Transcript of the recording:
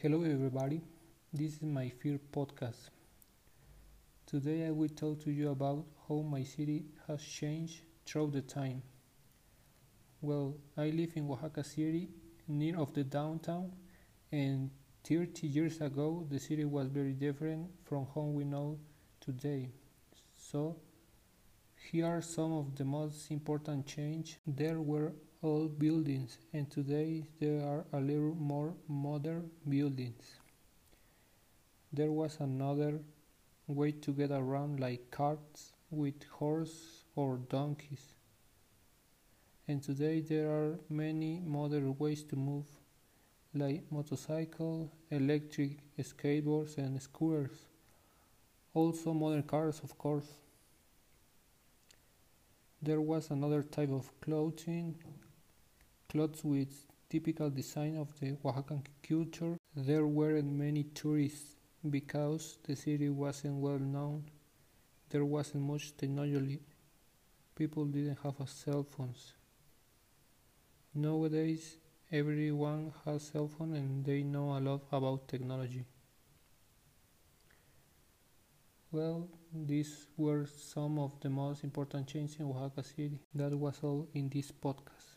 Hello everybody, this is my third podcast. Today I will talk to you about how my city has changed through the time. Well, I live in Oaxaca City, near of the downtown, and 30 years ago the city was very different from how we know today. So, here are some of the most important changes. There were old buildings, and today there are a little more modern buildings. There was another way to get around, like carts with horse or donkeys, and today there are many modern ways to move, like motorcycles, electric skateboards and scooters, also modern cars, of course. There was another type of clothes with typical design of the Oaxacan culture. There weren't many tourists because the city wasn't well known. There wasn't much technology. People didn't have cell phones. Nowadays, everyone has cell phone and they know a lot about technology. Well, these were some of the most important changes in Oaxaca City. That was all in this podcast.